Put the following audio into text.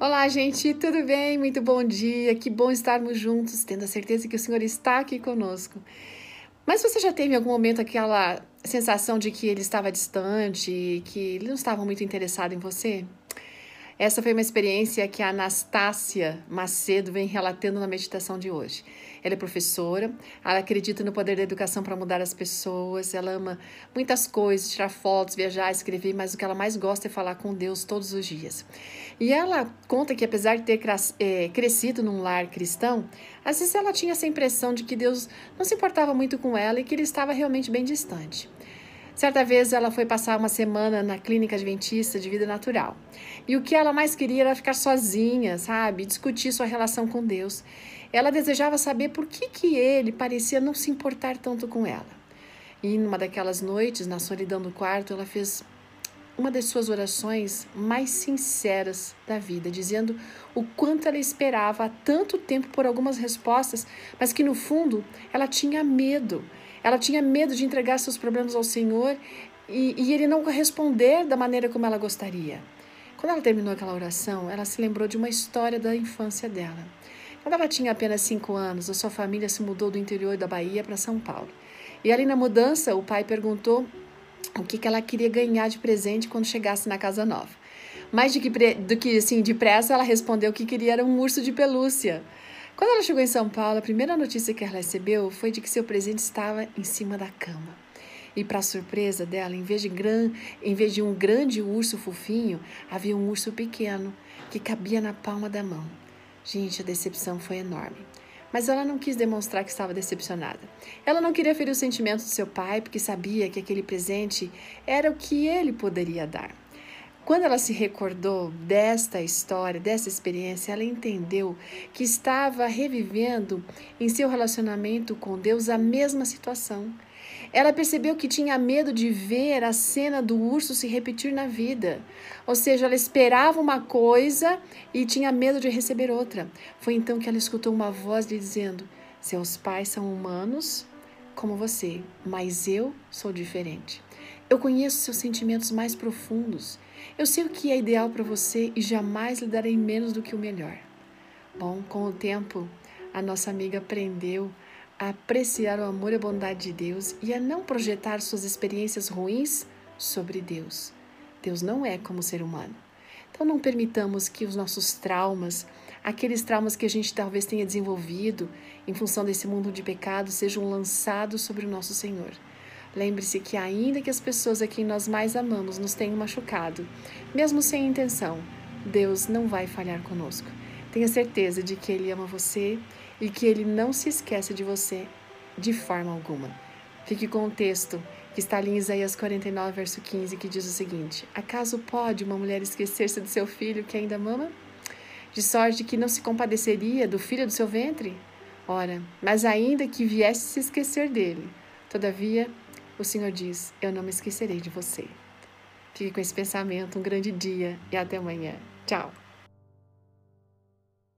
Olá, gente, tudo bem? Muito bom dia, que bom estarmos juntos, tendo a certeza que o Senhor está aqui conosco. Mas você já teve em algum momento aquela sensação de que Ele estava distante, que Ele não estava muito interessado em você? Essa foi uma experiência que a Anastácia Macedo vem relatando na meditação de hoje. Ela é professora, ela acredita no poder da educação para mudar as pessoas, ela ama muitas coisas, tirar fotos, viajar, escrever, mas o que ela mais gosta é falar com Deus todos os dias. E ela conta que apesar de ter crescido num lar cristão, às vezes ela tinha essa impressão de que Deus não se importava muito com ela e que Ele estava realmente bem distante. Certa vez ela foi passar uma semana na Clínica Adventista de Vida Natural. E o que ela mais queria era ficar sozinha, sabe? Discutir sua relação com Deus. Ela desejava saber por que Ele parecia não se importar tanto com ela. E numa daquelas noites, na solidão do quarto, ela fez uma das suas orações mais sinceras da vida, dizendo o quanto ela esperava há tanto tempo por algumas respostas, mas que no fundo ela tinha medo. Ela tinha medo de entregar seus problemas ao Senhor e Ele não corresponder da maneira como ela gostaria. Quando ela terminou aquela oração, ela se lembrou de uma história da infância dela. Quando ela tinha apenas 5 anos, a sua família se mudou do interior da Bahia para São Paulo. E ali na mudança, o pai perguntou o que ela queria ganhar de presente quando chegasse na casa nova. Mais do que depressa, ela respondeu que queria era um urso de pelúcia. Quando ela chegou em São Paulo, a primeira notícia que ela recebeu foi de que seu presente estava em cima da cama. E para surpresa dela, em vez de um grande urso fofinho, havia um urso pequeno que cabia na palma da mão. Gente, a decepção foi enorme. Mas ela não quis demonstrar que estava decepcionada. Ela não queria ferir os sentimentos do seu pai, porque sabia que aquele presente era o que ele poderia dar. Quando ela se recordou desta história, dessa experiência, ela entendeu que estava revivendo em seu relacionamento com Deus a mesma situação. Ela percebeu que tinha medo de ver a cena do urso se repetir na vida. Ou seja, ela esperava uma coisa e tinha medo de receber outra. Foi então que ela escutou uma voz lhe dizendo: "Seus pais são humanos como você, mas eu sou diferente. Eu conheço seus sentimentos mais profundos. Eu sei o que é ideal para você e jamais lhe darei menos do que o melhor." Bom, com o tempo, a nossa amiga aprendeu a apreciar o amor e a bondade de Deus e a não projetar suas experiências ruins sobre Deus. Deus não é como ser humano. Então não permitamos que os nossos traumas, aqueles traumas que a gente talvez tenha desenvolvido em função desse mundo de pecado, sejam lançados sobre o nosso Senhor. Lembre-se que ainda que as pessoas a quem nós mais amamos nos tenham machucado, mesmo sem intenção, Deus não vai falhar conosco. Tenha certeza de que Ele ama você e que Ele não se esquece de você de forma alguma. Fique com o texto que está ali em Isaías 49, verso 15, que diz o seguinte: "Acaso pode uma mulher esquecer-se do seu filho que ainda mama? De sorte que não se compadeceria do filho do seu ventre? Ora, mas ainda que viesse se esquecer dele, todavia, o Senhor diz, eu não me esquecerei de você." Fique com esse pensamento, um grande dia e até amanhã. Tchau!